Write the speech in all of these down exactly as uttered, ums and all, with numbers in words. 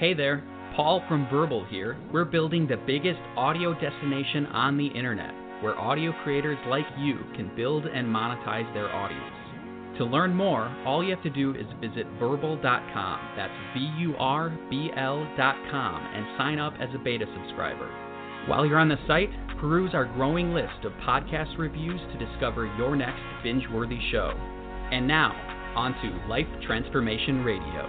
Hey there, Paul from Verbal here. We're building the biggest audio destination on the internet, where audio creators like you can build and monetize their audience. To learn more, all you have to do is visit verbal dot com, that's V U R B L dot com, and sign up as a beta subscriber. While you're on the site, peruse our growing list of podcast reviews to discover your next binge-worthy show. And now, on to Life Transformation Radio.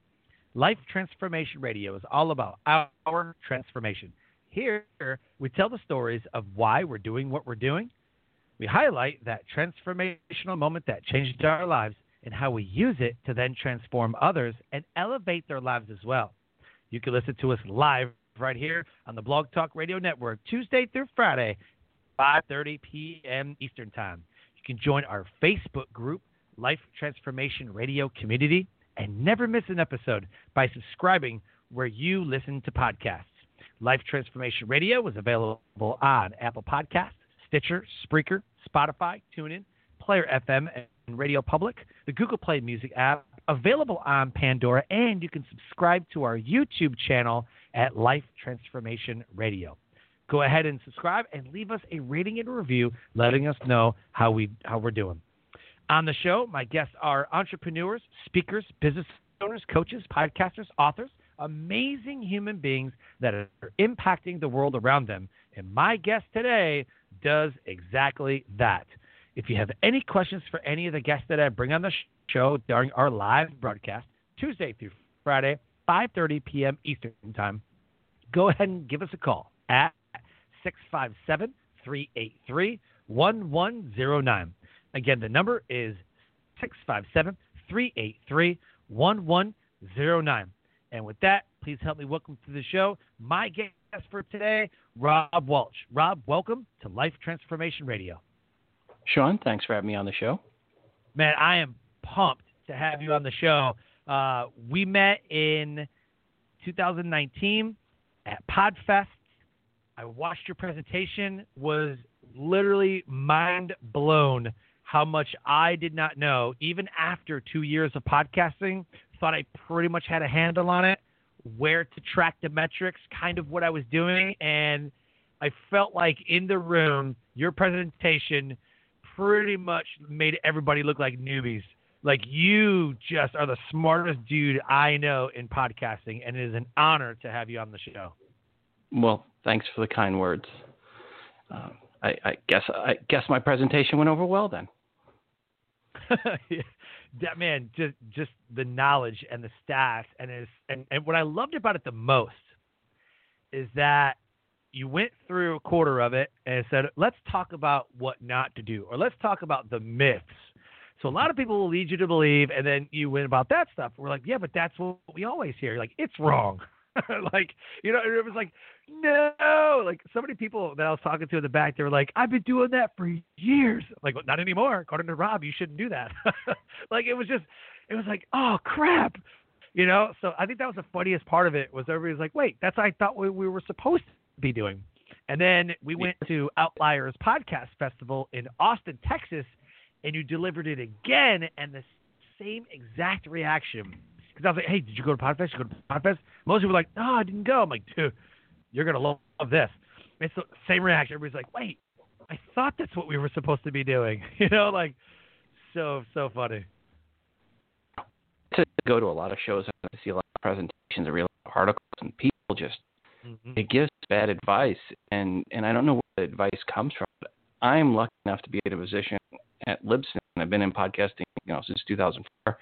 Life Transformation Radio is all about our transformation. Here, we tell the stories of why we're doing what we're doing. We highlight that transformational moment that changed our lives and how we use it to then transform others and elevate their lives as well. You can listen to us live right here on the Blog Talk Radio Network, Tuesday through Friday, five thirty p.m. Eastern Time. You can join our Facebook group, Life Transformation Radio Community, and never miss an episode by subscribing where you listen to podcasts. Life Transformation Radio is available on Apple Podcasts, Stitcher, Spreaker, Spotify, TuneIn, Player F M, and Radio Public, the Google Play Music app, available on Pandora, and you can subscribe to our YouTube channel at Life Transformation Radio. Go ahead and subscribe and leave us a rating and review letting us know how, we, how we're doing. On the show, my guests are entrepreneurs, speakers, business owners, coaches, podcasters, authors, amazing human beings that are impacting the world around them. And my guest today does exactly that. If you have any questions for any of the guests that I bring on the show during our live broadcast, Tuesday through Friday, five thirty p.m. Eastern Time, go ahead and give us a call at six five seven, three eight three, one one zero nine. Again, the number is six five seven, three eight three, one one zero nine. And with that, please help me welcome to the show my guest for today, Rob Walch. Rob, welcome to Life Transformation Radio. Sean, thanks for having me on the show. Man, I am pumped to have you on the show. Uh, we met in two thousand nineteen at PodFest. I watched your presentation, was literally mind blown how much I did not know, even after two years of podcasting. Thought I pretty much had a handle on it, where to track the metrics, kind of what I was doing. And I felt like in the room, your presentation pretty much made everybody look like newbies. Like, you just are the smartest dude I know in podcasting, and it is an honor to have you on the show. Well, thanks for the kind words. Um, I, I guess I guess my presentation went over well then. That man, just just the knowledge and the stats, and is and, and what I loved about it the most is that you went through a quarter of it and said, let's talk about what not to do, or let's talk about the myths. So a lot of people will lead you to believe, and then you went about that stuff. We're like, yeah, but that's what we always hear. Like, it's wrong. Like, you know, it was like, no, like so many people that I was talking to in the back, they were like, I've been doing that for years. Like, well, not anymore. According to Rob, you shouldn't do that. Like, it was just, it was like, oh crap. You know? So I think that was the funniest part of it was everybody's like, wait, that's what I thought we, we were supposed to be doing. And then we went to Outliers Podcast Festival in Austin, Texas, and you delivered it again. And the same exact reaction. Because I was like, hey, did you go to PodFest? Did you go to PodFest? Most people were like, no, I didn't go. I'm like, dude, you're going to love this. It's the same reaction. Everybody's like, wait, I thought that's what we were supposed to be doing. You know, like, so, so funny. To go to a lot of shows, I see a lot of presentations, I read a lot of articles, and people just mm-hmm. it gives bad advice, and, and I don't know where the advice comes from. But I'm lucky enough to be in a position at Libsyn, I've been in podcasting, you know, since two thousand four,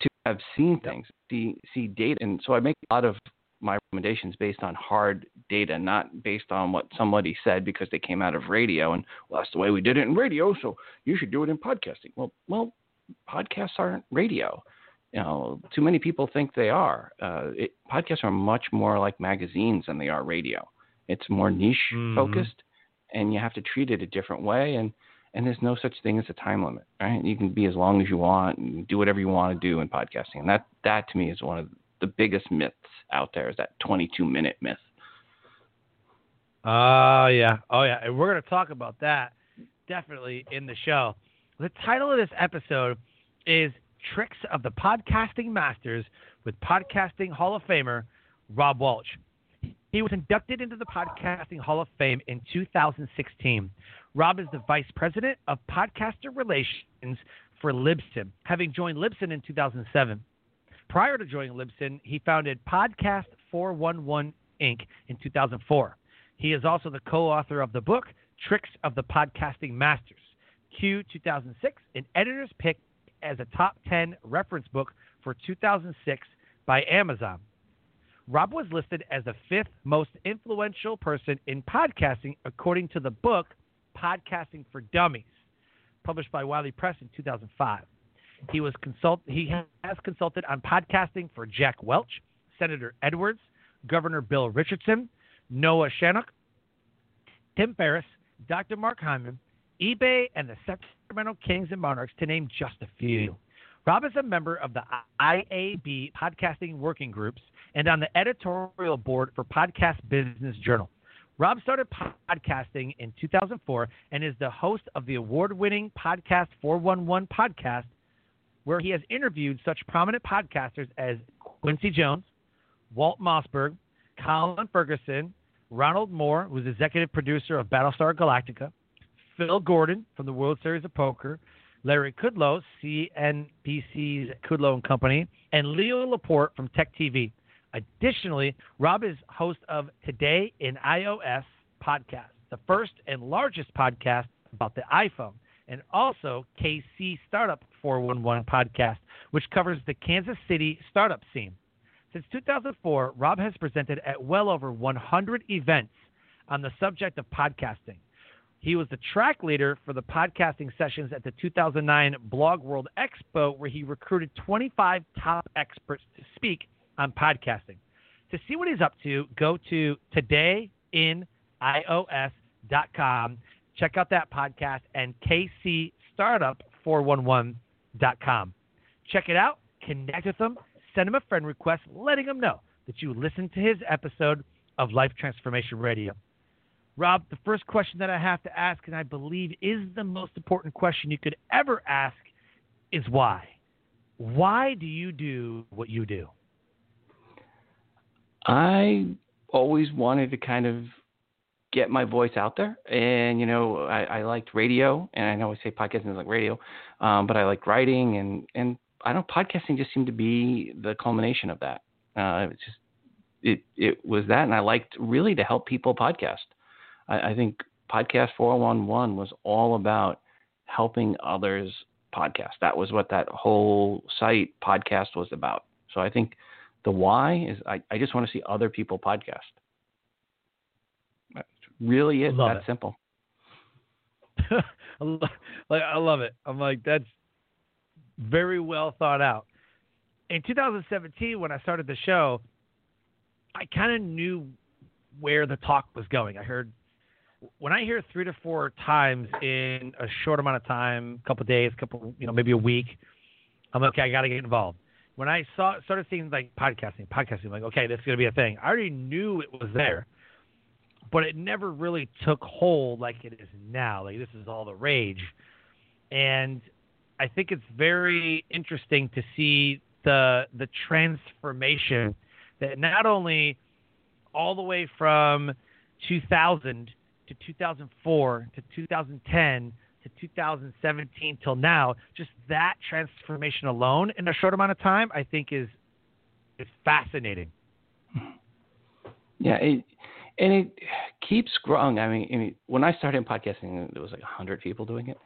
to have seen things, see see data, and so I make a lot of my recommendations based on hard data, not based on what somebody said because they came out of radio and, well, that's the way we did it in radio, so you should do it in podcasting. Well, well, podcasts aren't radio. You know, too many people think they are. Uh, it, podcasts are much more like magazines than they are radio. It's more niche mm-hmm. focused, and you have to treat it a different way. And, and there's no such thing as a time limit, right? You can be as long as you want and do whatever you want to do in podcasting. And that, that to me is one of the biggest myths out there, is that twenty-two minute myth. Uh, yeah. Oh yeah. And we're going to talk about that definitely in the show. The title of this episode is Tricks of the Podcasting Masters with Podcasting Hall of Famer Rob Walch. He was inducted into the Podcasting Hall of Fame in two thousand sixteen. Rob is the Vice President of Podcaster Relations for Libsyn, having joined Libsyn in two thousand seven. Prior to joining Libsyn, he founded Podcast four eleven, Incorporated in two thousand four. He is also the co-author of the book Tricks of the Podcasting Masters, Q two thousand six, an editor's pick as a top ten reference book for two thousand six by Amazon. Rob was listed as the fifth most influential person in podcasting according to the book Podcasting for Dummies, published by Wiley Press in two thousand five. He was consult- He has consulted on podcasting for Jack Welch, Senator Edwards, Governor Bill Richardson, Noah Shannock, Tim Ferriss, Doctor Mark Hyman, eBay, and the Sacramento Kings and Monarchs, to name just a few. Rob is a member of the I A B podcasting working groups and on the editorial board for Podcast Business Journal. Rob started podcasting in two thousand four and is the host of the award-winning Podcast four eleven podcast, where he has interviewed such prominent podcasters as Quincy Jones, Walt Mossberg, Colin Ferguson, Ronald Moore, who's executive producer of Battlestar Galactica, Phil Gordon from the World Series of Poker, Larry Kudlow, C N B C's Kudlow and Company, and Leo Laporte from Tech T V. Additionally, Rob is host of Today in iOS podcast, the first and largest podcast about the iPhone, and also K C Startup four eleven podcast, which covers the Kansas City startup scene. Since two thousand four, Rob has presented at well over one hundred events on the subject of podcasting. He was the track leader for the podcasting sessions at the two thousand nine Blog World Expo, where he recruited twenty-five top experts to speak on podcasting. To see what he's up to, go to today in i o s dot com. Check out that podcast, and k c startup four eleven dot com. Check it out. Connect with him. Send him a friend request, letting him know that you listened to his episode of Life Transformation Radio. Rob, the first question that I have to ask, and I believe is the most important question you could ever ask, is why? Why do you do what you do? I always wanted to kind of get my voice out there. And, you know, I, I liked radio, and I know I say podcasting is like radio, um, but I liked writing. And, and I don't podcasting just seemed to be the culmination of that. Uh, it's just, it, it was that. And I liked really to help people podcast. I think Podcast four eleven was all about helping others podcast. That was what that whole site podcast was about. So I think the why is I, I just want to see other people podcast. That's really it. That's simple. I, love, like, I love it. I'm like, that's very well thought out. In two thousand seventeen, when I started the show, I kind of knew where the talk was going. I heard... When I hear three to four times in a short amount of time, a couple of days, couple, you know, maybe a week, I'm like, okay, I got to get involved. When I saw started seeing like podcasting, podcasting, I'm like, okay, this is going to be a thing. I already knew it was there, but it never really took hold like it is now. Like, this is all the rage. And I think it's very interesting to see the the transformation that not only all the way from two thousand to two thousand four, to two thousand ten, to two thousand seventeen till now, just that transformation alone in a short amount of time, I think is is fascinating. Yeah, it, and it keeps growing. I mean, I mean, when I started in podcasting, there was like one hundred people doing it.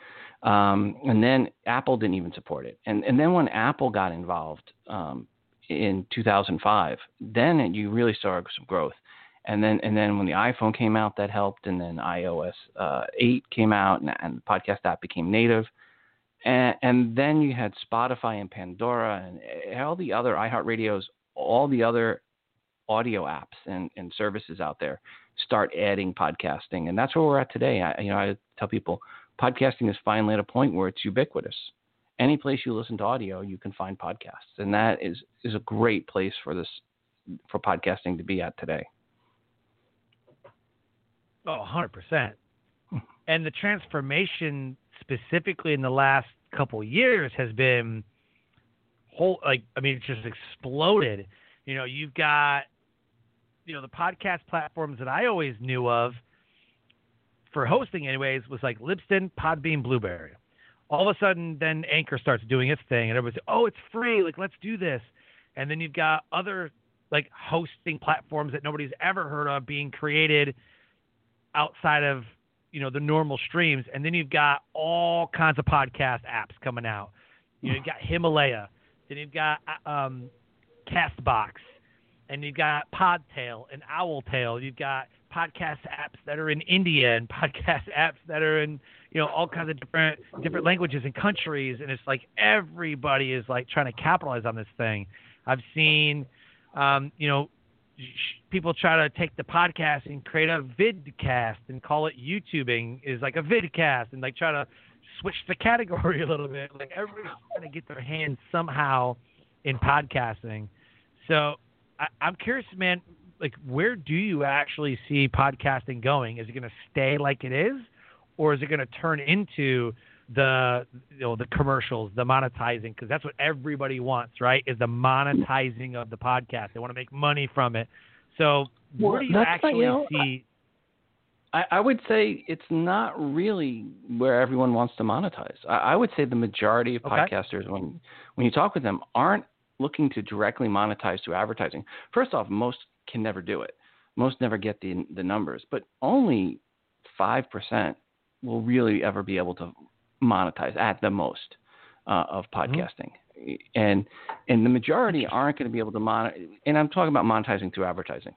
Um, and then Apple didn't even support it. And and then when Apple got involved um, in two thousand five, then you really saw some growth. And then and then when the iPhone came out, that helped. And then iOS uh, eight came out, and, and the podcast app became native. And, and then you had Spotify and Pandora and all the other iHeartRadios, all the other audio apps and, and services out there start adding podcasting. And that's where we're at today. I, you know, I tell people podcasting is finally at a point where it's ubiquitous. Any place you listen to audio, you can find podcasts. And that is, is a great place for this, for podcasting to be at today. Oh, one hundred percent. And the transformation specifically in the last couple of years has been whole, like, I mean, it's just exploded. You know, you've got, you know, the podcast platforms that I always knew of for hosting anyways was like Libsyn, Podbean, Blueberry. All of a sudden, then Anchor starts doing its thing, and everybody's, oh, it's free. Like, let's do this. And then you've got other, like, hosting platforms that nobody's ever heard of being created outside of, you know, the normal streams. And then you've got all kinds of podcast apps coming out. You know, you've got Himalaya. Then you've got um, Castbox. And you've got Podtail and Owltail. You've got podcast apps that are in India and podcast apps that are in, you know, all kinds of different different languages and countries. And it's like everybody is, like, trying to capitalize on this thing. I've seen, um, you know, people try to take the podcast and create a vidcast and call it YouTubing is like a vidcast and like try to switch the category a little bit. Like everybody's trying to get their hands somehow in podcasting. So I, I'm curious, man, like where do you actually see podcasting going? Is it going to stay like it is, or is it going to turn into the, you know, the commercials, the monetizing, because that's what everybody wants, right? Is the monetizing of the podcast. They want to make money from it. So well, what do you actually like, you know, see? I, I would say it's not really where everyone wants to monetize. I, I would say the majority of okay. podcasters, when when you talk with them, aren't looking to directly monetize through advertising. First off, most can never do it. Most never get the the numbers, but only five percent will really ever be able to monetize at the most uh, of podcasting. Mm-hmm. And and the majority aren't going to be able to monetize. And I'm talking about monetizing through advertising.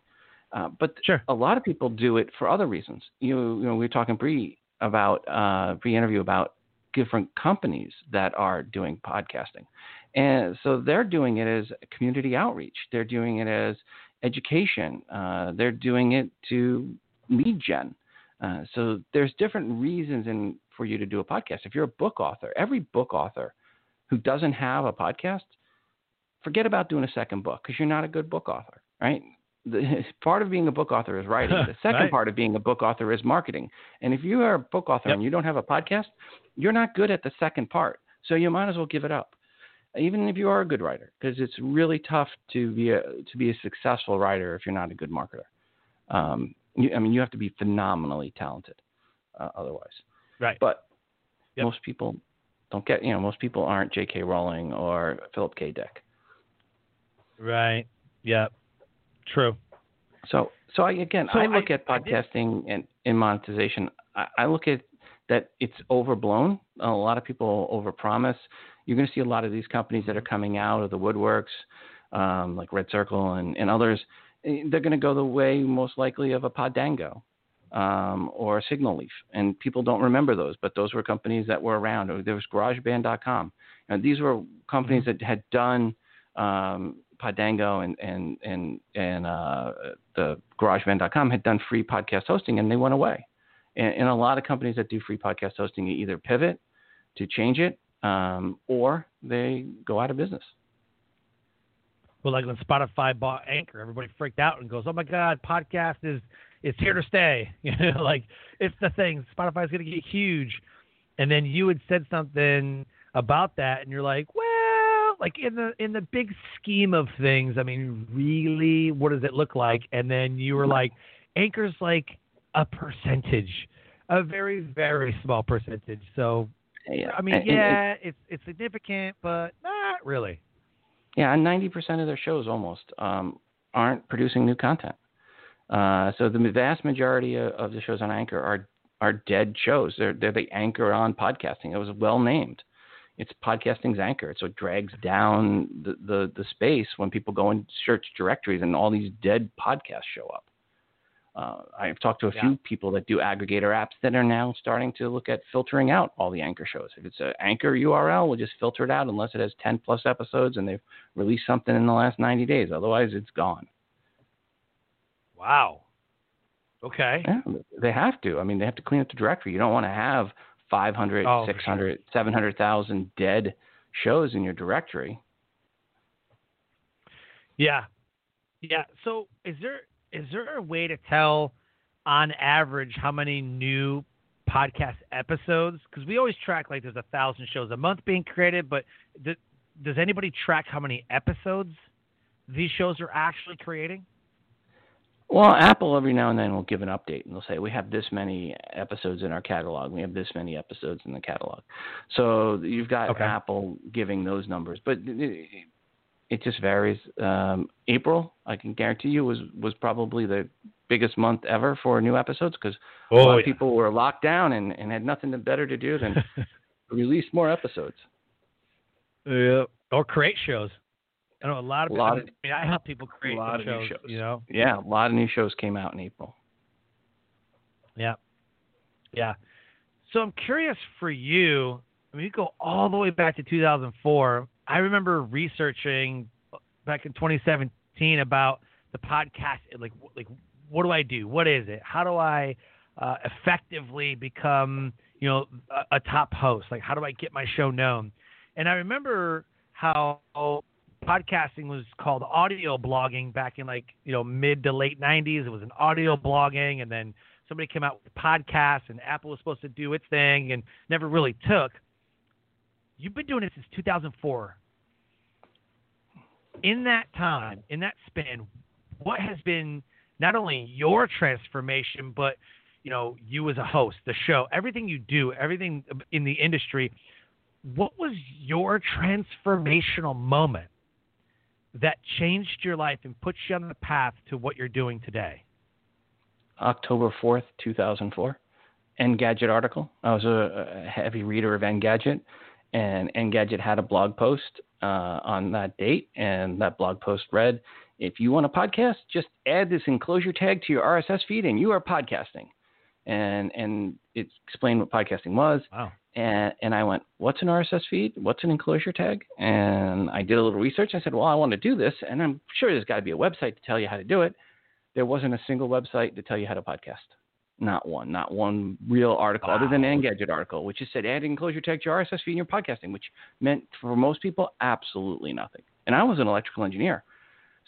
Uh, but sure. a lot of people do it for other reasons. You, you know, we were talking pre about uh, pre-interview about different companies that are doing podcasting. And so they're doing it as community outreach. They're doing it as education. Uh, they're doing it to lead gen. Uh, so there's different reasons in for you to do a podcast. If you're a book author, every book author who doesn't have a podcast, forget about doing a second book because you're not a good book author, right? The, part of being a book author is writing. The second right. part of being a book author is marketing. And if you are a book author yep. and you don't have a podcast, you're not good at the second part. So you might as well give it up, even if you are a good writer, because it's really tough to be a, to be a successful writer if you're not a good marketer. Um, you, I mean, you have to be phenomenally talented uh, otherwise. Right. But yep. most people don't get, you know, most people aren't J K Rowling or Philip K. Dick. Right. Yep. True. So, so I, again, so I look I, at podcasting and, and monetization. I, I look at that it's overblown. A lot of people overpromise. You're going to see a lot of these companies that are coming out of the woodworks, um, like Red Circle and, and others. They're going to go the way most likely of a Podango. Um, or Signal Leaf, and people don't remember those, but those were companies that were around. There was GarageBand dot com, and these were companies that had done um, Podango and and and and uh, the GarageBand dot com had done free podcast hosting, and they went away. And, and a lot of companies that do free podcast hosting either pivot to change it, um, or they go out of business. Well, like when Spotify bought Anchor, everybody freaked out and goes, "Oh my God, podcast is." It's here to stay. You know, like it's the thing. Spotify's going to get huge. And then you had said something about that, and you're like, well, like in the in the big scheme of things, I mean, really, what does it look like? And then you were like, Anchor's like a percentage, a very, very small percentage. So, yeah. I mean, yeah, it's it's significant, but not really. Yeah, ninety percent of their shows almost um, aren't producing new content. Uh, so the vast majority of, of the shows on Anchor are are dead shows. They're they're the anchor on podcasting. It was well named. It's podcasting's anchor. So it drags down the, the, the space when people go and search directories and all these dead podcasts show up. Uh, I've talked to a yeah. few people that do aggregator apps that are now starting to look at filtering out all the anchor shows. If it's an anchor U R L, we'll just filter it out unless it has ten plus episodes and they've released something in the last ninety days. Otherwise, it's gone. Wow. Okay. Yeah, they have to. I mean, they have to clean up the directory. You don't want to have five hundred, oh, six hundred, sure. seven hundred thousand dead shows in your directory. Yeah. Yeah. So is there, is there a way to tell on average how many new podcast episodes? Cause we always track like there's a thousand shows a month being created, but th- does anybody track how many episodes these shows are actually creating? Well, Apple every now and then will give an update and they'll say, we have this many episodes in our catalog. We have this many episodes in the catalog. So you've got okay. Apple giving those numbers, but it, it just varies. Um, April, I can guarantee you, was, was probably the biggest month ever for new episodes because oh, a lot yeah. of people were locked down and, and had nothing better to do than release more episodes. Yeah, or create shows. I know a lot of a people. Lot of, I mean, I help people create a lot new of shows, new shows. You know, yeah, a lot of new shows came out in April. Yeah, yeah. So I'm curious for you. I mean, you go all the way back to two thousand four. I remember researching back in twenty seventeen about the podcast. Like, like, what do I do? What is it? How do I uh, effectively become, you know, a, a top host? Like, how do I get my show known? And I remember how podcasting was called audio blogging back in like, you know, mid to late nineties. It was an audio blogging. And then somebody came out with podcasts and Apple was supposed to do its thing and never really took. You've been doing it since two thousand four. In that time, in that span, what has been not only your transformation, but, you know, you as a host, the show, everything you do, everything in the industry, what was your transformational moment that changed your life and put you on the path to what you're doing today? October fourth, two thousand four, Engadget article. I was a, a heavy reader of Engadget, and Engadget had a blog post uh, on that date, and that blog post read, if you want a podcast, just add this enclosure tag to your R S S feed, and you are podcasting. And and it explained what podcasting was. Wow. And, and I went, what's an R S S feed? What's an enclosure tag? And I did a little research. I said, well, I want to do this. And I'm sure there's got to be a website to tell you how to do it. There wasn't a single website to tell you how to podcast. Not one. Not one real article wow. other than an Engadget article, which just said add enclosure tag to your R S S feed in your podcasting, which meant for most people, absolutely nothing. And I was an electrical engineer.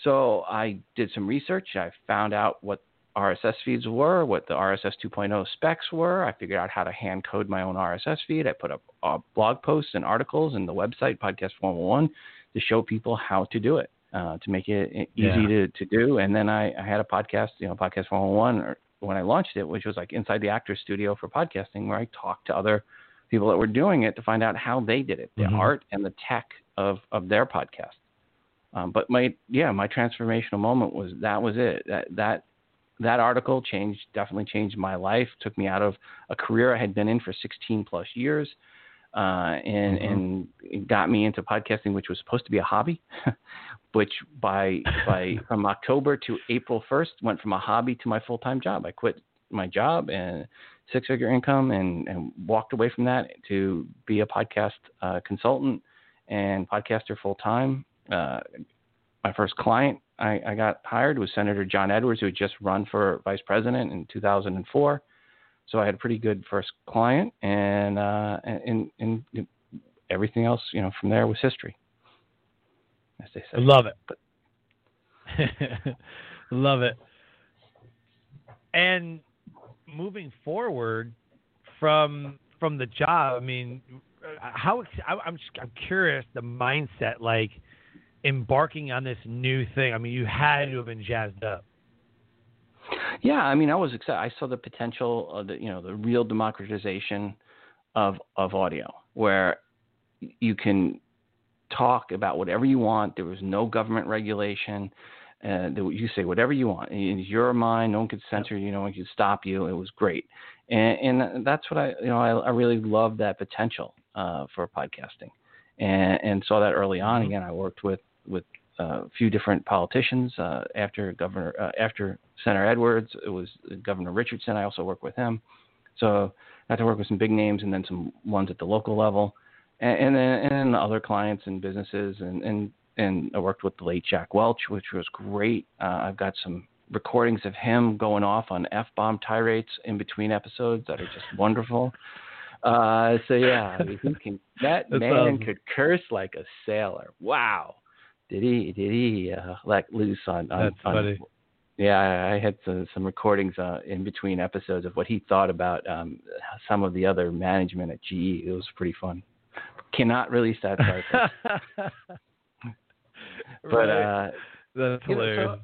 So I did some research. I found out what R S S feeds were, what the R S S two point oh specs were. I figured out how to hand code my own R S S feed. I put up uh, blog posts and articles and the website, Podcast four eleven, to show people how to do it, uh, to make it easy yeah. to, to do. And then I, I had a podcast, you know, Podcast four eleven, or when I launched it, which was like Inside the Actor's Studio for podcasting, where I talked to other people that were doing it to find out how they did it, the mm-hmm. art and the tech of, of their podcast. Um, but my, yeah, my transformational moment was, that was it. That, that, That article changed, definitely changed my life, took me out of a career I had been in for sixteen plus years uh, and, mm-hmm. and it got me into podcasting, which was supposed to be a hobby, which by, by from October to April first went from a hobby to my full-time job. I quit my job and six-figure income and, and walked away from that to be a podcast uh, consultant and podcaster full-time. Uh, my first client I, I got hired was Senator John Edwards, who had just run for vice president in two thousand four. So I had a pretty good first client, and uh, and, and everything else, you know, from there was history, as they say. Love it. But... Love it. And moving forward from from the job, I mean, how I, I'm just, I'm curious the mindset, like. Embarking on this new thing. I mean, you had to have been jazzed up. Yeah. I mean, I was excited. I saw the potential of the, you know, the real democratization of, of audio where you can talk about whatever you want. There was no government regulation. and you say whatever you want. It's your mind. No one could censor you. No one could stop you. It was great. And, and that's what I, you know, I, I really love that potential uh, for podcasting, and, and saw that early on. Again, I worked with, with a few different politicians uh, after governor, uh, after Senator Edwards, it was Governor Richardson. I also worked with him. So I had to work with some big names and then some ones at the local level, and, and then, and then other clients and businesses. And, and, and I worked with the late Jack Welch, which was great. Uh, I've got some recordings of him going off on F-bomb tirades in between episodes that are just wonderful. Uh, so, yeah, I mean, he can, that man awesome. could curse like a sailor. Wow. Did he Did he uh, let loose on, on, That's on funny. Yeah, I had some, some recordings uh, in between episodes of what he thought about um, some of the other management at G E. It was pretty fun. Cannot release that part. But right. uh, That's hilarious. You know, so,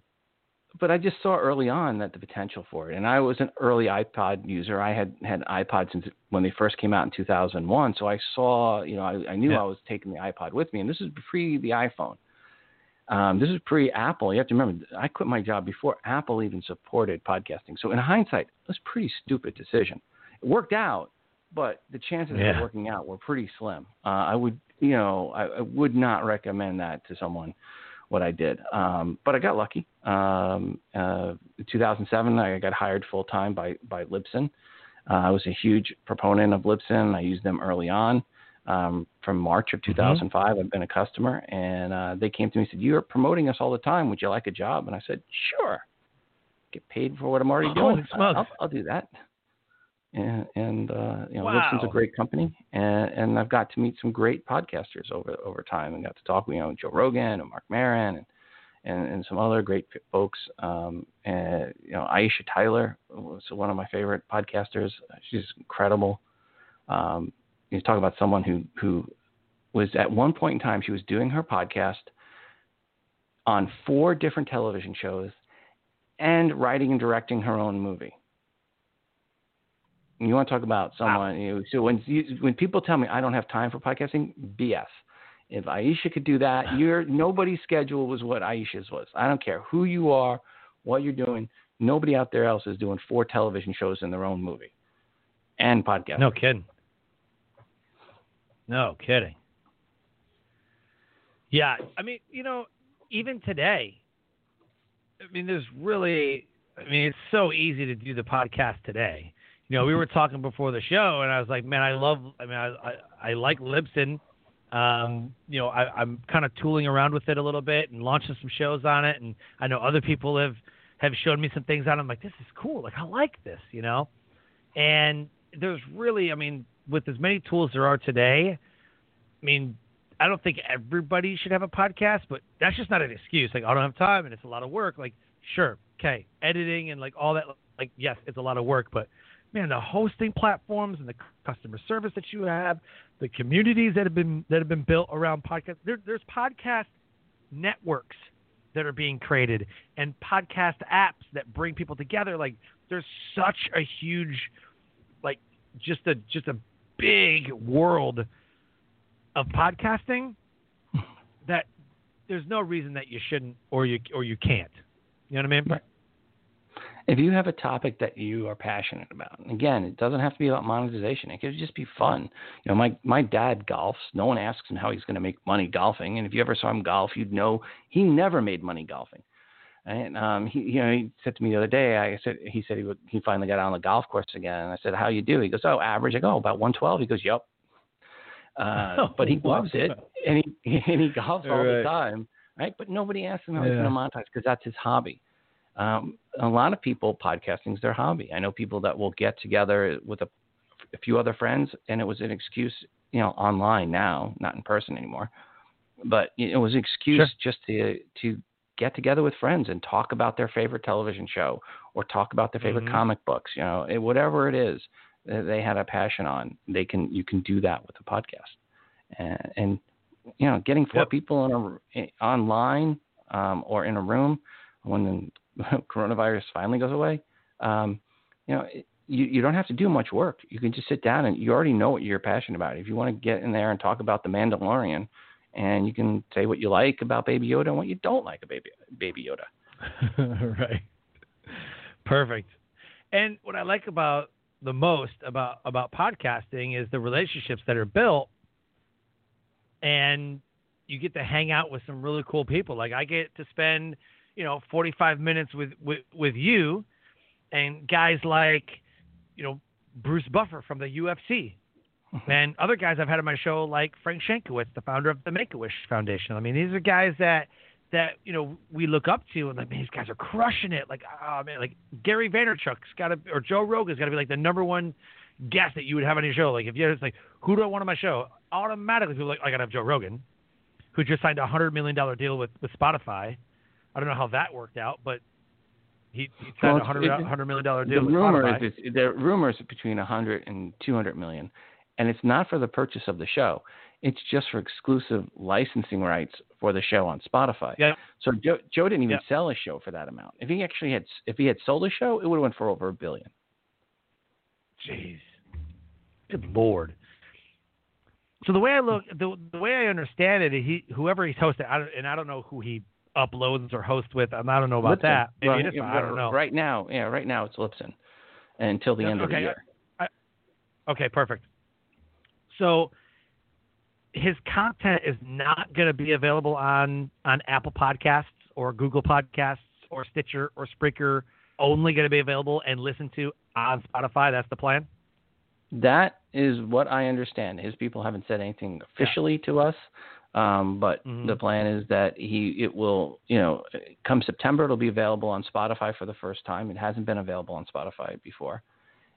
but I just saw early on that the potential for it, and I was an early iPod user. I had had iPod since when they first came out in two thousand one. So I saw, you know, I, I knew yeah. I was taking the iPod with me, and this is pre the iPhone. Um, this is pre Apple. You have to remember, I quit my job before Apple even supported podcasting. So in hindsight, it was a pretty stupid decision. It worked out, but the chances yeah. of it working out were pretty slim. Uh, I would, you know, I, I would not recommend that to someone. What I did, um, but I got lucky. Um, uh, in two thousand seven, I got hired full time by by Libsyn. Uh, I was a huge proponent of Libsyn. I used them early on. Um, from March of two thousand five, mm-hmm. I've been a customer, and uh, they came to me and said, "You're promoting us all the time. Would you like a job?" And I said, "Sure. Get paid for what I'm already oh, doing. I'll, I'll do that." And, and uh, you know, wow. Libsyn's a great company, and, and I've got to meet some great podcasters over over time, and got to talk with you know Joe Rogan and Mark Maron and, and and some other great folks. Um, and you know, Aisha Tyler was one of my favorite podcasters. She's incredible. Um, you talk about someone who who was at one point in time, she was doing her podcast on four different television shows, and writing and directing her own movie. You want to talk about someone? Wow. You know, so when you, when people tell me I don't have time for podcasting, B S. If Aisha could do that, your nobody's schedule was what Aisha's was. I don't care who you are, what you're doing. Nobody out there else is doing four television shows in their own movie and podcasting. No kidding. No kidding. Yeah, I mean, you know, even today, I mean, there's really, I mean, it's so easy to do the podcast today. You know, we were talking before the show, and I was like, man, I love, I mean, I I, I like Libsyn. Um, you know, I, I'm kind of tooling around with it a little bit and launching some shows on it. And I know other people have, have shown me some things on it. I'm like, this is cool. Like, I like this, you know. And there's really, I mean, with as many tools there are today, I mean, I don't think everybody should have a podcast, but that's just not an excuse. Like, I don't have time and it's a lot of work. Like, sure, okay, editing and like all that. Like, yes, it's a lot of work, but man, the hosting platforms and the customer service that you have, the communities that have been that have been built around podcasts. There, there's podcast networks that are being created and podcast apps that bring people together. Like, there's such a huge, like, just a just a big world of podcasting that there's no reason that you shouldn't or you or you can't. You know what I mean? Right. If you have a topic that you are passionate about, and again, it doesn't have to be about monetization. It could just be fun. You know, my, my dad golfs. No one asks him how he's going to make money golfing. And if you ever saw him golf, you'd know he never made money golfing. And um, he, you know, he said to me the other day, I said, he said he would, he finally got on the golf course again. And I said, "How you do?" He goes, "Oh, average." I go, "Oh, about one twelve." He goes, "Yep." Uh, oh, but he loves it, and he and he golfs all, all right. the time, right? But nobody asks him how yeah. he's going to monetize because that's his hobby. Um, a lot of people, podcasting is their hobby. I know people that will get together with a, a few other friends, and it was an excuse, you know, online now, not in person anymore, but it was an excuse sure. just to to get together with friends and talk about their favorite television show or talk about their favorite mm-hmm. comic books, you know, it, whatever it is that they had a passion on. They can you can do that with a podcast, and, and you know, getting four yep. people in a in, online um, or in a room when the coronavirus finally goes away, um, you know, you, you don't have to do much work. You can just sit down and you already know what you're passionate about. If you want to get in there and talk about The Mandalorian, and you can say what you like about Baby Yoda and what you don't like about Baby Yoda. Right. Perfect. And what I like about the most about, about podcasting is the relationships that are built, and you get to hang out with some really cool people. Like I get to spend, you know, forty-five minutes with, with, with you and guys like, you know, Bruce Buffer from the U F C and other guys I've had on my show, like Frank Shankiewicz, the founder of the Make-A-Wish Foundation. I mean, these are guys that, that, you know, we look up to and like, man, these guys are crushing it. Like, oh man, like Gary Vaynerchuk's got to, or Joe Rogan's got to be like the number one guest that you would have on your show. Like if you're just like, who do I want on my show? Automatically people are like, I got to have Joe Rogan, who just signed a hundred million dollar deal with, with Spotify. I don't know how that worked out, but he, he signed well, a hundred, hundred million dollar deal the with rumor Spotify. Is it's, the rumors between a hundred and two hundred million, and it's not for the purchase of the show. It's just for exclusive licensing rights for the show on Spotify. Yep. So Joe, Joe didn't even yep. sell a show for that amount. If he actually had, if he had sold a show, it would have went for over a billion. Jeez, good Lord. So the way I look, the, the way I understand it, he, whoever he's hosted, I don't, and I don't know who he uploads or hosts with. I don't know about Libsyn. that. Maybe right, it is, I don't know. Right now, yeah, right now it's Libsyn until the yeah, end okay, of the year. I, I, okay, perfect. So his content is not going to be available on, on Apple Podcasts or Google Podcasts or Stitcher or Spreaker, only going to be available and listened to on Spotify. That's the plan? That is what I understand. His people haven't said anything officially yeah. to us, um, but mm-hmm. the plan is that he it will, you know, come September, it'll be available on Spotify for the first time. It hasn't been available on Spotify before.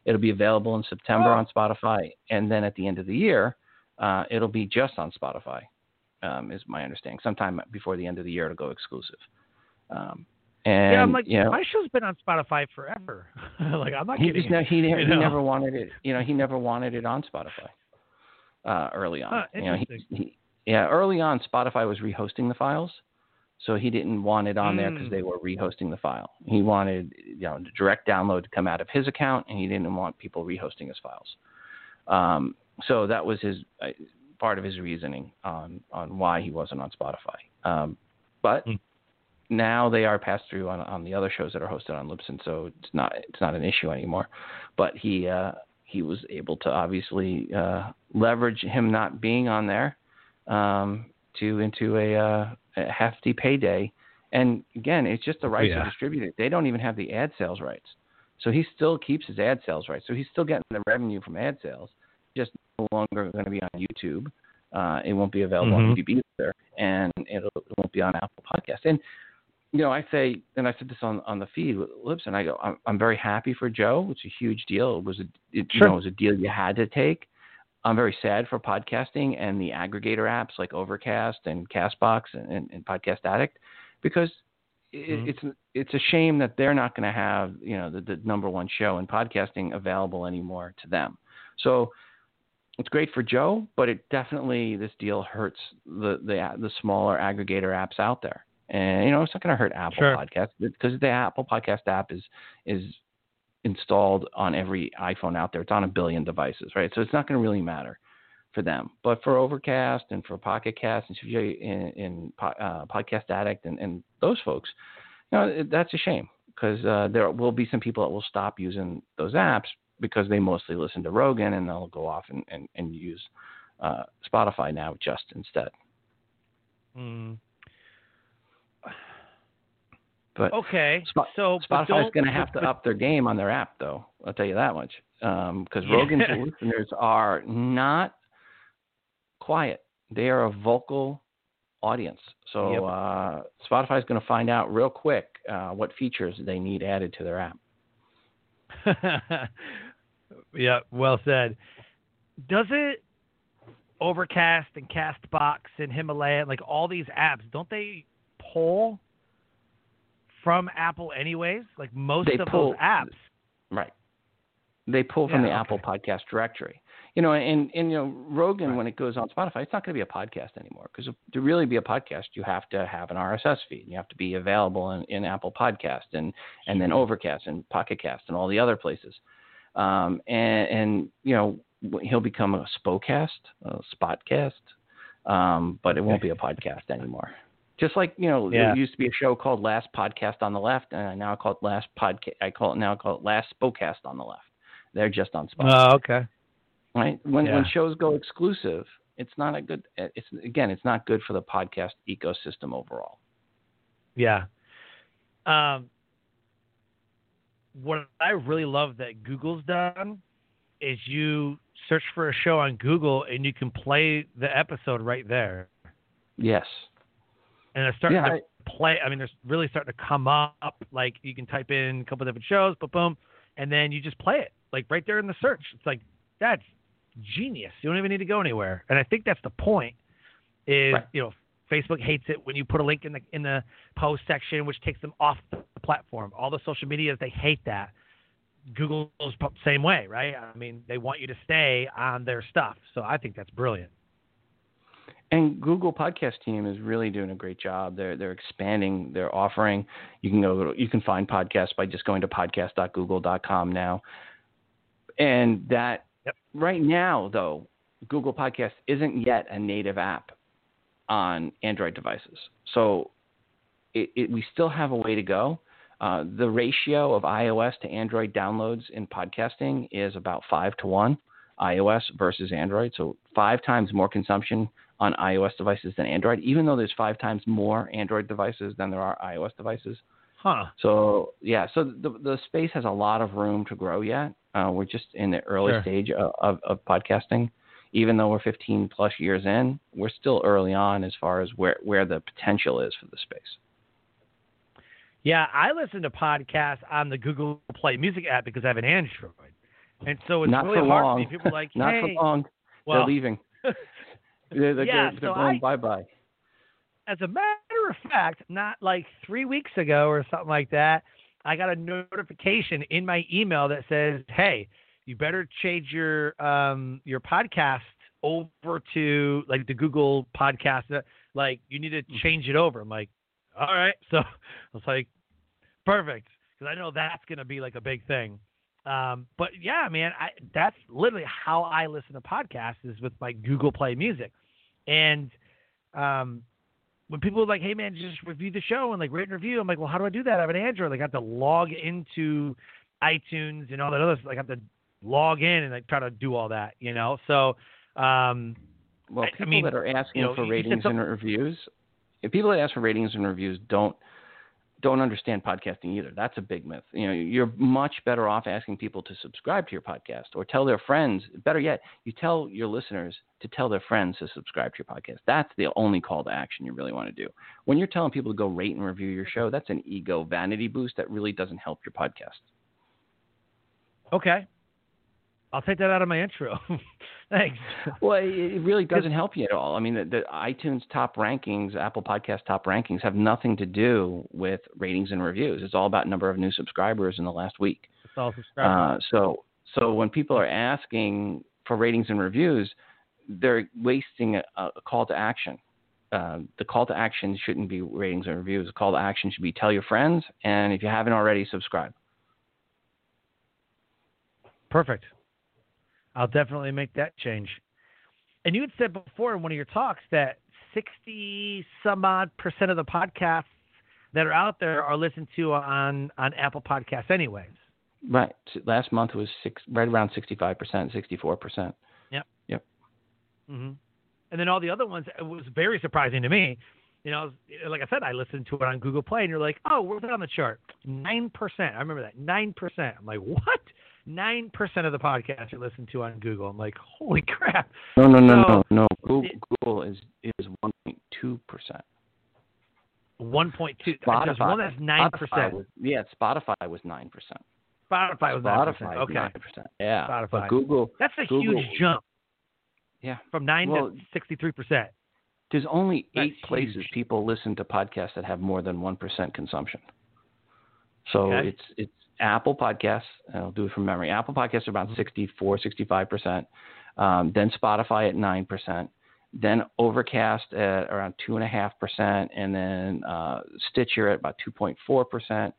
It'll be available in September oh. on Spotify, and then at the end of the year, Uh, it'll be just on Spotify, um, is my understanding. Sometime before the end of the year, it'll go exclusive. Um, and yeah, I'm like, you know, my show's been on Spotify forever. Like, I'm not he kidding. Just, no, he you he know? never wanted it. You know, he never wanted it on Spotify uh, early on. Huh, you know, he, he, yeah, early on, Spotify was rehosting the files, so he didn't want it on mm. there because they were rehosting the file. He wanted, you know, direct download to come out of his account, and he didn't want people rehosting his files. Um, So that was his uh, part of his reasoning on, on why he wasn't on Spotify. Um, but mm. now they are passed through on, on the other shows that are hosted on Libsyn, so it's not it's not an issue anymore. But he uh, he was able to obviously uh, leverage him not being on there um, to into a, uh, a hefty payday. And again, it's just the rights yeah. to distribute it. They don't even have the ad sales rights, so he still keeps his ad sales rights. So he's still getting the revenue from ad sales. Just no longer going to be on YouTube. Uh, it won't be available mm-hmm. on YouTube either, and it'll, it won't be on Apple Podcasts. And, you know, I say, and I said this on, on the feed with Libsyn, I go, I'm, I'm very happy for Joe. It's a huge deal. It was a, it, sure. you know, it was a deal you had to take. I'm very sad for podcasting and the aggregator apps like Overcast and Castbox and, and, and Podcast Addict, because mm-hmm. it, it's it's a shame that they're not going to have, you know, the, the number one show in podcasting available anymore to them. So it's great for Joe, but it definitely, this deal hurts the the, the smaller aggregator apps out there. And, you know, it's not going to hurt Apple sure. Podcasts, because the Apple Podcast app is is installed on every iPhone out there. It's on a billion devices, right? So it's not going to really matter for them. But for Overcast and for Pocket Cast and in, in uh, Podcast Addict and, and those folks, you know, that's a shame, because uh, there will be some people that will stop using those apps, because they mostly listen to Rogan, and they'll go off and, and, and use uh, Spotify now just instead. Mm. But okay. Sp- so Spotify's going to have to up their game on their app, though. I'll tell you that much. Um, because Rogan's yeah. listeners are not quiet. They are a vocal audience. So yep. uh, Spotify's going to find out real quick uh, what features they need added to their app. Yeah, well said. Does it Overcast and Castbox and Himalaya, like all these apps, don't they pull from Apple anyways? Like most they of pull, those apps. Right. They pull from yeah, the okay. Apple Podcast directory. You know, and, and you know, Rogan, right. when it goes on Spotify, it's not going to be a podcast anymore, because to really be a podcast, you have to have an R S S feed. You have to be available in, in Apple Podcast and, and then Overcast and Pocket Cast and all the other places. Um, and, and, you know, he'll become a Spocast, a Spotcast, um, but it won't be a podcast anymore. Just like, you know, yeah. there used to be a show called Last Podcast on the Left, and I now call it Last Podcast. I call it now I call it Last Spocast on the Left. They're just on Spotify. Oh, okay. Right. When yeah. when shows go exclusive, it's not a good. It's again, it's not good for the podcast ecosystem overall. Yeah. Um. What I really love that Google's done is you search for a show on Google and you can play the episode right there. Yes. And it's starting yeah, to I, play. I mean, there's really starting to come up. Like, you can type in a couple of different shows, boom, boom, and then you just play it like right there in the search. It's like, that's genius. You don't even need to go anywhere. And I think that's the point is, right. you know, Facebook hates it when you put a link in the in the post section, which takes them off the platform. All the social medias, they hate that. Google's the same way, right? I mean, they want you to stay on their stuff. So I think that's brilliant. And Google Podcast team is really doing a great job. They're they're expanding their offering. You can go you can find podcasts by just going to podcast dot google dot com now. And that yep. right now, though, Google Podcast isn't yet a native app on Android devices. So it, it, we still have a way to go. Uh, the ratio of iOS to Android downloads in podcasting is about five to one, iOS versus Android. So five times more consumption on iOS devices than Android, even though there's five times more Android devices than there are iOS devices. Huh. So yeah, so the the space has a lot of room to grow yet. Uh, we're just in the early sure. stage of, of, of podcasting. Even though we're fifteen plus years in, we're still early on as far as where, where the potential is for the space. Yeah, I listen to podcasts on the Google Play Music app because I have an Android. And so it's Not really for hard long. for me. People are like, Not hey. Not for long. Well, they're leaving. They're, they're, yeah, they're so going I, bye-bye. As a matter of fact, not like three weeks ago or something like that, I got a notification in my email that says, hey, you better change your um, your podcast over to like the Google Podcast. Like, you need to change it over. I'm like, all right. So I was like, perfect, because I know that's going to be like a big thing. Um, but yeah, man, I, that's literally how I listen to podcasts, is with my Google Play Music. And um, when people are like, hey man, just review the show and like rate and review, I'm like, well, how do I do that? I have an Android. Like, I have to log into iTunes and all that other stuff. Like, I have to log in and like try to do all that, you know? So, um, well, people I mean, that are asking you know, for ratings and reviews, if people that ask for ratings and reviews don't, don't understand podcasting either. That's a big myth. You know, you're much better off asking people to subscribe to your podcast or tell their friends. Better yet, you tell your listeners to tell their friends to subscribe to your podcast. That's the only call to action you really want to do. When you're telling people to go rate and review your show, that's an ego vanity boost that really doesn't help your podcast. Okay. I'll take that out of my intro. Thanks. Well, it really doesn't help you at all. I mean, the, the iTunes top rankings, Apple Podcast top rankings have nothing to do with ratings and reviews. It's all about number of new subscribers in the last week. It's all subscribers. Uh, so, so when people are asking for ratings and reviews, they're wasting a, a call to action. Uh, the call to action shouldn't be ratings and reviews. The call to action should be tell your friends, and if you haven't already, subscribe. Perfect. I'll definitely make that change. And you had said before in one of your talks that sixty some odd percent of the podcasts that are out there are listened to on, on Apple Podcasts anyways. Right. Last month was six, right around sixty-five percent, sixty-four percent. Yep. Yep. Mm-hmm. And then all the other ones, it was very surprising to me. You know, like I said, I listened to it on Google Play and you're like, oh, we're on the chart. nine percent. I remember that. nine percent. I'm like, what? Nine percent of the podcasts you listen to on Google. I'm like, holy crap! No, no, no, so, no, no. Google, it, Google is is one point two percent. One point two. Spotify. One that's nine percent. Yeah, Spotify was nine percent. Spotify was nine percent. Okay. nine percent. Yeah. Spotify. But Google. That's a Google, huge jump. Yeah. From nine well, to sixty-three percent. There's only that's eight huge. places people listen to podcasts that have more than one percent consumption. So okay. it's it's. Apple Podcasts, I'll do it from memory. Apple Podcasts are about sixty-four, sixty-five percent. Um, then Spotify at nine percent. Then Overcast at around two point five percent. And then uh, Stitcher at about two point four percent.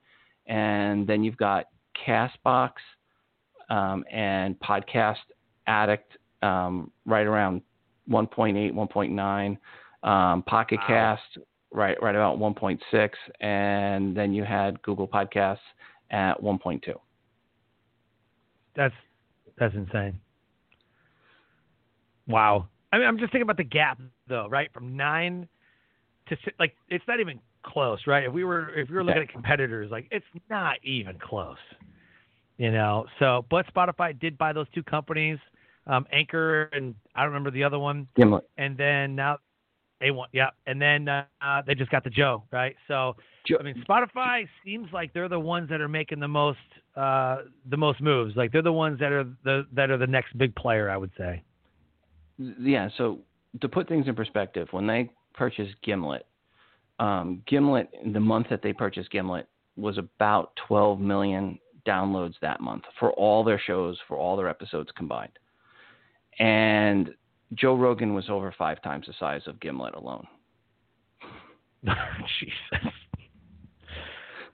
And then you've got Castbox um, and Podcast Addict um, right around one point eight, one point nine. Um, Pocket Cast right right about one point six, and then you had Google Podcasts at one point two. That's that's insane. Wow. I mean, I'm just thinking about the gap though, right? From nine to six, like it's not even close, right? If we were if we were looking yeah. at competitors, like it's not even close. You know, so but Spotify did buy those two companies, um, Anchor and I don't remember the other one. Gimlet. And then now they want, yeah. And then uh, they just got the Joe, right? So Joe. I mean, Spotify seems like they're the ones that are making the most uh, the most moves. Like they're the ones that are the that are the next big player, I would say. Yeah. So to put things in perspective, when they purchased Gimlet, um, Gimlet the month that they purchased Gimlet was about twelve million downloads that month for all their shows, for all their episodes combined. And Joe Rogan was over five times the size of Gimlet alone. Jesus.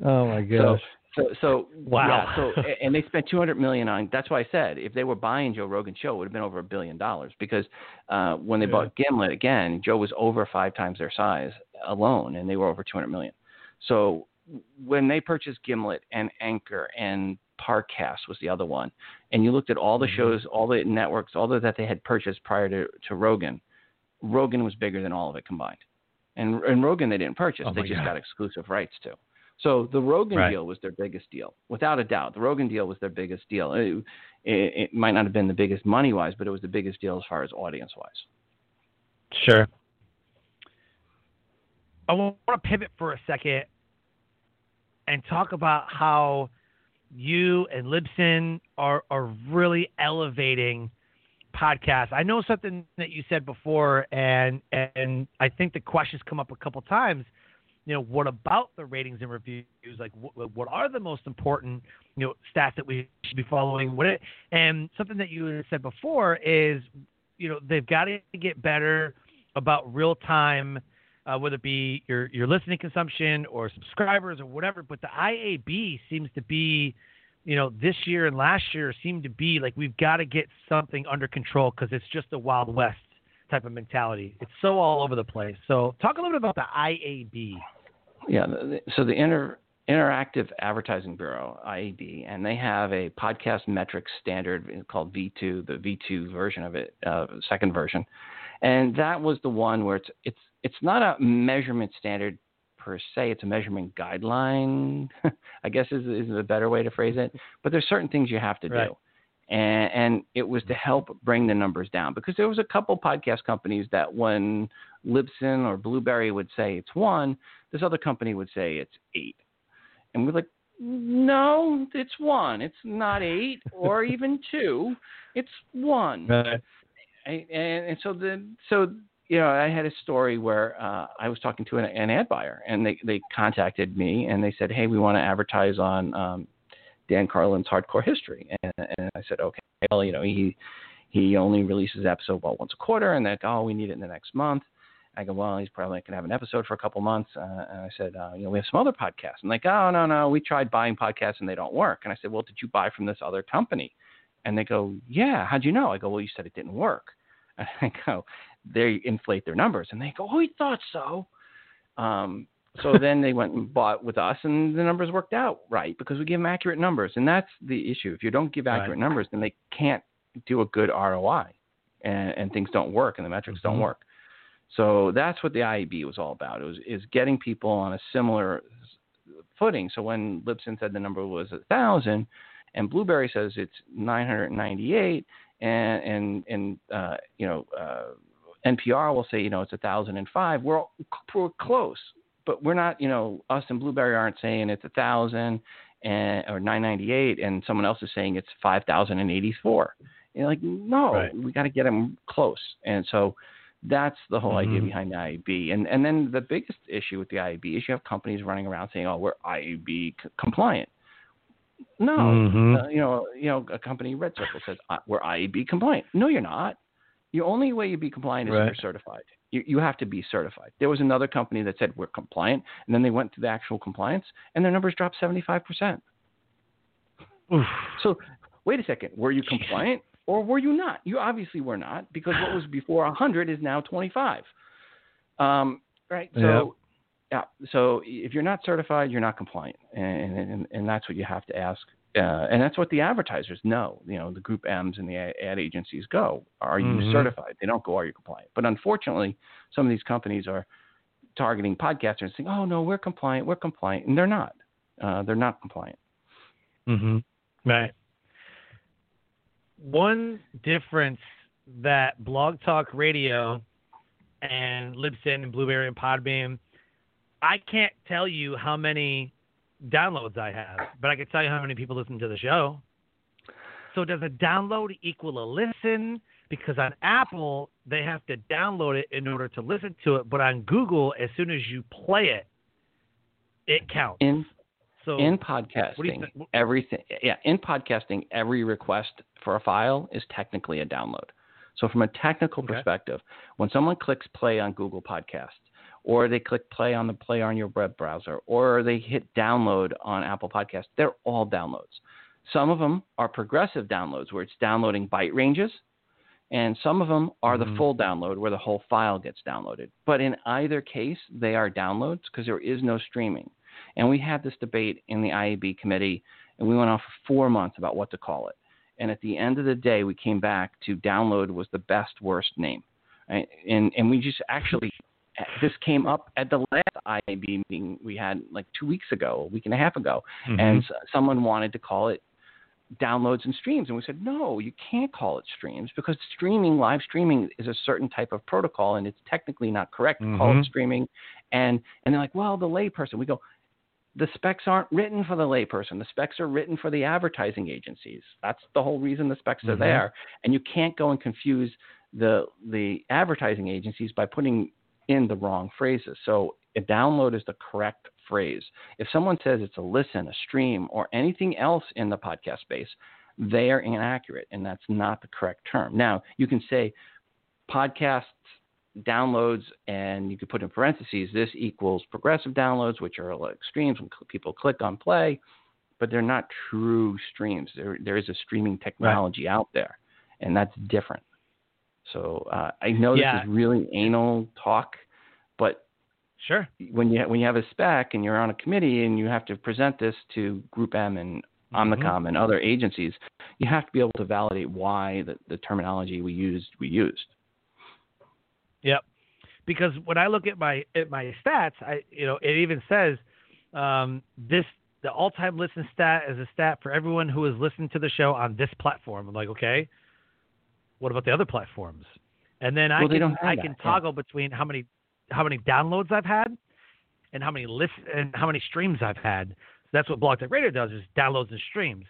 Oh my gosh. So, so, so wow. Yeah, so, and they spent two hundred million on, that's why I said, if they were buying Joe Rogan's show, it would have been over a billion dollars because uh, when they yeah. bought Gimlet again, Joe was over five times their size alone. And they were over two hundred million. So, when they purchased Gimlet and Anchor and Parcast was the other one, and you looked at all the shows, all the networks, all the, that they had purchased prior to, to Rogan, Rogan was bigger than all of it combined. And and Rogan they didn't purchase. Oh they just God. got exclusive rights to. So the Rogan right. deal was their biggest deal. Without a doubt, the Rogan deal was their biggest deal. It, it, it might not have been the biggest money-wise, but it was the biggest deal as far as audience-wise. Sure. I want to pivot for a second and talk about how you and Libsyn are, are really elevating podcasts. I know something that you said before, and and I think the question's come up a couple times. You know, what about the ratings and reviews? Like, what, what are the most important, you know, stats that we should be following? What it, and something that you said before is, you know, they've got to get better about real time. Uh, whether it be your, your listening consumption or subscribers or whatever, but the I A B seems to be, you know, this year and last year seemed to be like we've got to get something under control because it's just a Wild West type of mentality. It's so all over the place. So talk a little bit about the I A B. Yeah, so the Inter- Interactive Advertising Bureau, I A B, and they have a podcast metrics standard called V two, the V two version of it, uh, second version. And that was the one where it's it's it's not a measurement standard per se. It's a measurement guideline, I guess is is a better way to phrase it. But there's certain things you have to right. do. And, and it was to help bring the numbers down because there was a couple podcast companies that when Libsyn or Blueberry would say it's one, this other company would say it's eight. And we're like, no, it's one. It's not eight or even two. It's one. Right. And, and so the so you know I had a story where uh, I was talking to an, an ad buyer and they, they contacted me and they said, hey, we want to advertise on um, Dan Carlin's Hardcore History, and, and I said, okay, well, you know he he only releases episode about well, once a quarter, and they're like, oh, we need it in the next month. I go, well, he's probably going to have an episode for a couple months. Uh, and I said, uh, you know, we have some other podcasts. And like, oh no no, we tried buying podcasts and they don't work. And I said, well, did you buy from this other company? And they go, yeah, how'd you know? I go, well, you said it didn't work. And I go, they inflate their numbers. And they go, oh, we thought so. Um, so then they went and bought with us, and the numbers worked out right because we give them accurate numbers. And that's the issue. If you don't give accurate right. numbers, then they can't do a good R O I, and, and things don't work, and the metrics mm-hmm. don't work. So that's what the I A B was all about. It was is getting people on a similar footing. So when Libsyn said the number was one thousand, and Blueberry says it's nine hundred ninety-eight, and and and uh, you know uh, N P R will say you know it's one thousand five. We're, we're close, but we're not. You know, us and Blueberry aren't saying it's one thousand and or nine ninety-eight, and someone else is saying it's five thousand eighty-four. You know, like no, right. we got to get them close, and so that's the whole mm-hmm. idea behind the I A B. And and then the biggest issue with the I A B is you have companies running around saying, oh, we're I A B c- compliant. No, mm-hmm. uh, you know, you know, a company, Red Circle, says uh, we're I A B compliant. No, you're not. The only way you be compliant is right. if you're certified. You you have to be certified. There was another company that said we're compliant, and then they went to the actual compliance, and their numbers dropped seventy-five percent. Oof. So wait a second, were you compliant or were you not? You obviously were not because what was before one hundred is now twenty-five. Um, right. So. Yep. Yeah. So if you're not certified, you're not compliant, and and, and that's what you have to ask, uh, and that's what the advertisers know. You know, the Group M's and the ad, ad agencies go, are you mm-hmm. certified? They don't go, are you compliant? But unfortunately, some of these companies are targeting podcasters and saying, oh no, we're compliant, we're compliant, and they're not. Uh, they're not compliant. Mm-hmm. Right. One difference that Blog Talk Radio and Libsyn and Blueberry and Podbeam, I can't tell you how many downloads I have, but I can tell you how many people listen to the show. So does a download equal a listen? Because on Apple, they have to download it in order to listen to it. But on Google, as soon as you play it, it counts. In, so in podcasting, everything, yeah, in podcasting, every request for a file is technically a download. So from a technical okay. perspective, when someone clicks play on Google Podcasts, or they click play on the player on your web browser, or they hit download on Apple Podcasts, they're all downloads. Some of them are progressive downloads where it's downloading byte ranges, and some of them are mm-hmm. the full download where the whole file gets downloaded. But in either case, they are downloads because there is no streaming. And we had this debate in the I A B committee, and we went on for four months about what to call it. And at the end of the day, we came back to download was the best, worst name. Right? And and we just actually... This came up at the last I A B meeting we had like two weeks ago, a week and a half ago, mm-hmm. and someone wanted to call it downloads and streams. And we said, no, you can't call it streams because streaming, live streaming is a certain type of protocol, and it's technically not correct to mm-hmm. call it streaming. And and they're like, well, the layperson. We go, the specs aren't written for the layperson. The specs are written for the advertising agencies. That's the whole reason the specs mm-hmm. are there. And you can't go and confuse the the advertising agencies by putting in the wrong phrases. So a download is the correct phrase. If someone says it's a listen, a stream, or anything else in the podcast space, they are inaccurate, and that's not the correct term. Now, you can say podcasts, downloads, and you could put in parentheses, this equals progressive downloads, which are like streams when people click on play, but they're not true streams. There, there is a streaming technology right. out there, and that's different. So uh, I know this yeah. is really anal talk, but sure. When you when you have a spec and you're on a committee and you have to present this to Group M and Omnicom mm-hmm. and other agencies, you have to be able to validate why the, the terminology we used we used. Yep, because when I look at my at my stats, I you know it even says um, this the all time listen stat is a stat for everyone who has listened to the show on this platform. I'm like, okay. What about the other platforms? And then well, I can I that. can toggle yeah. between how many how many downloads I've had and how many lists and how many streams I've had. So that's what Blog Talk Radio does is downloads and streams.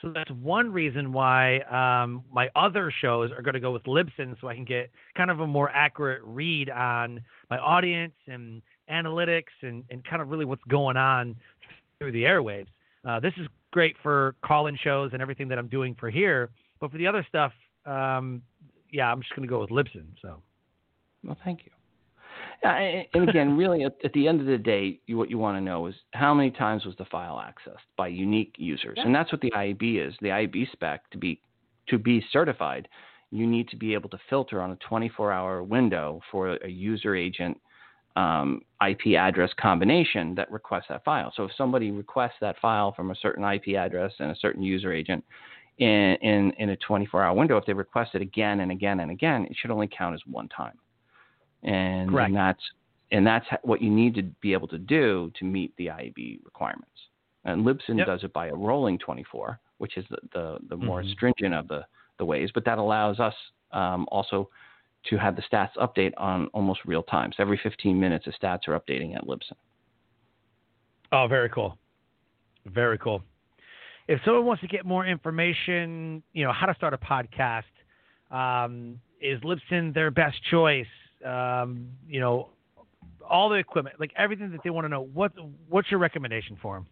So that's one reason why um, my other shows are going to go with Libsyn so I can get kind of a more accurate read on my audience and analytics and, and kind of really what's going on through the airwaves. Uh, this is great for call-in shows and everything that I'm doing for here, but for the other stuff, Um, yeah, I'm just going to go with Libsyn. So, well, thank you. Uh, and again, really, at, at the end of the day, you, what you want to know is how many times was the file accessed by unique users, yeah. and that's what the I A B is. The I A B spec to be to be certified, you need to be able to filter on a twenty-four hour window for a user agent um, I P address combination that requests that file. So, if somebody requests that file from a certain I P address and a certain user agent. In, in, in a twenty-four hour window, if they request it again and again and again, it should only count as one time. And, and that's and that's what you need to be able to do to meet the I A B requirements. And Libsyn yep. does it by a rolling twenty-four, which is the, the, the more mm-hmm. stringent of the, the ways, but that allows us um, also to have the stats update on almost real time. So every fifteen minutes, the stats are updating at Libsyn. Oh, very cool. Very cool. If someone wants to get more information, you know, how to start a podcast, um, is Libsyn their best choice? Um, you know, all the equipment, like everything that they want to know. What What's your recommendation for them?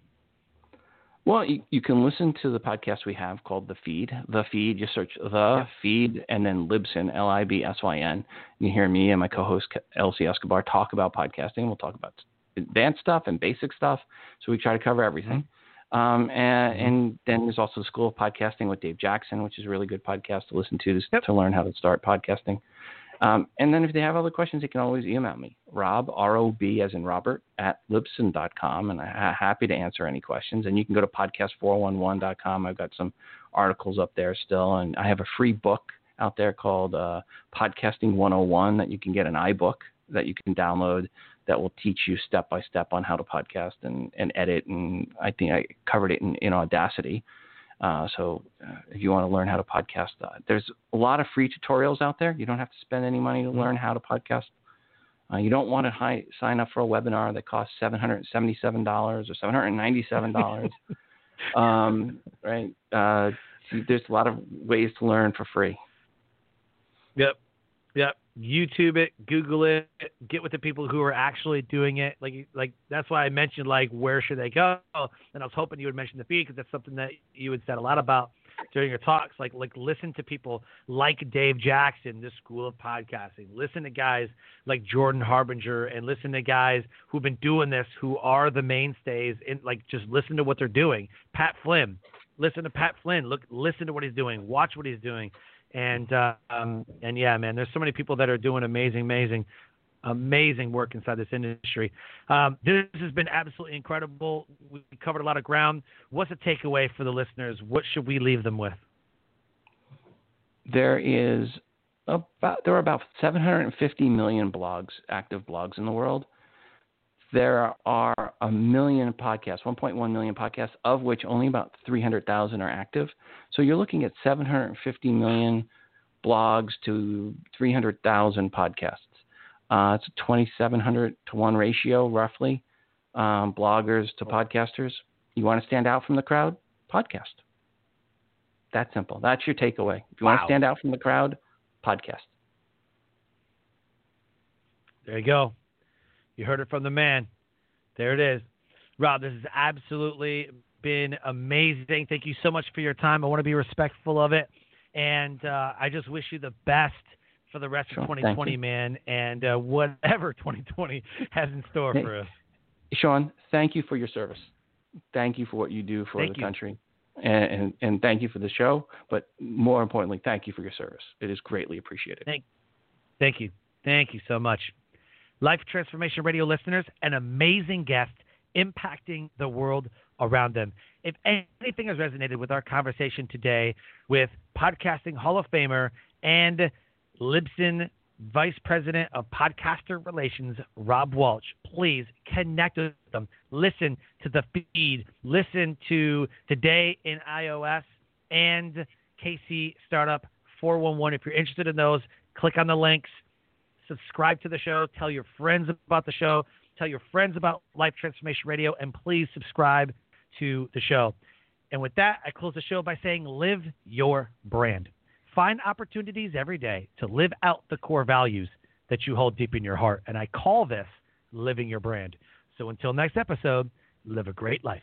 Well, you, you can listen to the podcast we have called The Feed. The Feed, you search The yeah. Feed and then Libsyn, L I B S Y N. You hear me and my co-host, Elsie Escobar, talk about podcasting. We'll talk about advanced stuff and basic stuff. So we try to cover everything. Mm-hmm. Um, and, and then there's also the School of Podcasting with Dave Jackson, which is a really good podcast to listen to to, yep. to learn how to start podcasting. Um, and then if they have other questions, they can always email me, Rob, R O B as in Robert, at Libsyn dot com, and I'm happy to answer any questions. And you can go to podcast four eleven dot com. I've got some articles up there still, and I have a free book out there called uh, Podcasting one oh one that you can get an iBook that you can download that will teach you step-by-step on how to podcast and, and edit, and I think I covered it in, in Audacity. Uh, so uh, if you want to learn how to podcast, uh, there's a lot of free tutorials out there. You don't have to spend any money to learn how to podcast. Uh, you don't want to hi- sign up for a webinar that costs seven hundred seventy-seven dollars or seven hundred ninety-seven dollars. um, right? Uh, there's a lot of ways to learn for free. Yep. Yep. YouTube it, Google it, get with the people who are actually doing it. Like, like that's why I mentioned, like, where should they go? And I was hoping you would mention the feed, because that's something that you had said a lot about during your talks. Like, like listen to people like Dave Jackson, the School of Podcasting. Listen to guys like Jordan Harbinger, and listen to guys who've been doing this, who are the mainstays. And like, just listen to what they're doing. Pat Flynn, listen to Pat Flynn. Look, listen to what he's doing. Watch what he's doing. And, uh, um, and yeah, man, there's so many people that are doing amazing, amazing, amazing work inside this industry. Um, this has been absolutely incredible. We covered a lot of ground. What's the takeaway for the listeners? What should we leave them with? There is about, there are about seven hundred fifty million blogs, active blogs in the world. There are a million podcasts, one point one million podcasts, of which only about three hundred thousand are active. So you're looking at seven hundred fifty million blogs to three hundred thousand podcasts. Uh, it's a twenty-seven hundred to one ratio, roughly, um, bloggers to podcasters. You want to stand out from the crowd? Podcast. That simple. That's your takeaway. If you wow. want to stand out from the crowd, podcast. There you go. You heard it from the man. There it is. Rob, this has absolutely been amazing. Thank you so much for your time. I want to be respectful of it. And uh, I just wish you the best for the rest sure, of twenty twenty, man, and uh, whatever twenty twenty has in store hey, for us. Sean, thank you for your service. Thank you for what you do for thank the you. country. And, and, and thank you for the show. But more importantly, thank you for your service. It is greatly appreciated. Thank, thank you. Thank you so much. Life Transformation Radio listeners, an amazing guest impacting the world around them. If anything has resonated with our conversation today with Podcasting Hall of Famer and Libsyn Vice President of Podcaster Relations, Rob Walch, please connect with them. Listen to the feed. Listen to Today in iOS and K C Startup four one one. If you're interested in those, click on the links. Subscribe to the show. Tell your friends about the show. Tell your friends about Life Transformation Radio, and please subscribe to the show. And with that, I close the show by saying, live your brand. Find opportunities every day to live out the core values that you hold deep in your heart. And I call this living your brand. So until next episode, live a great life.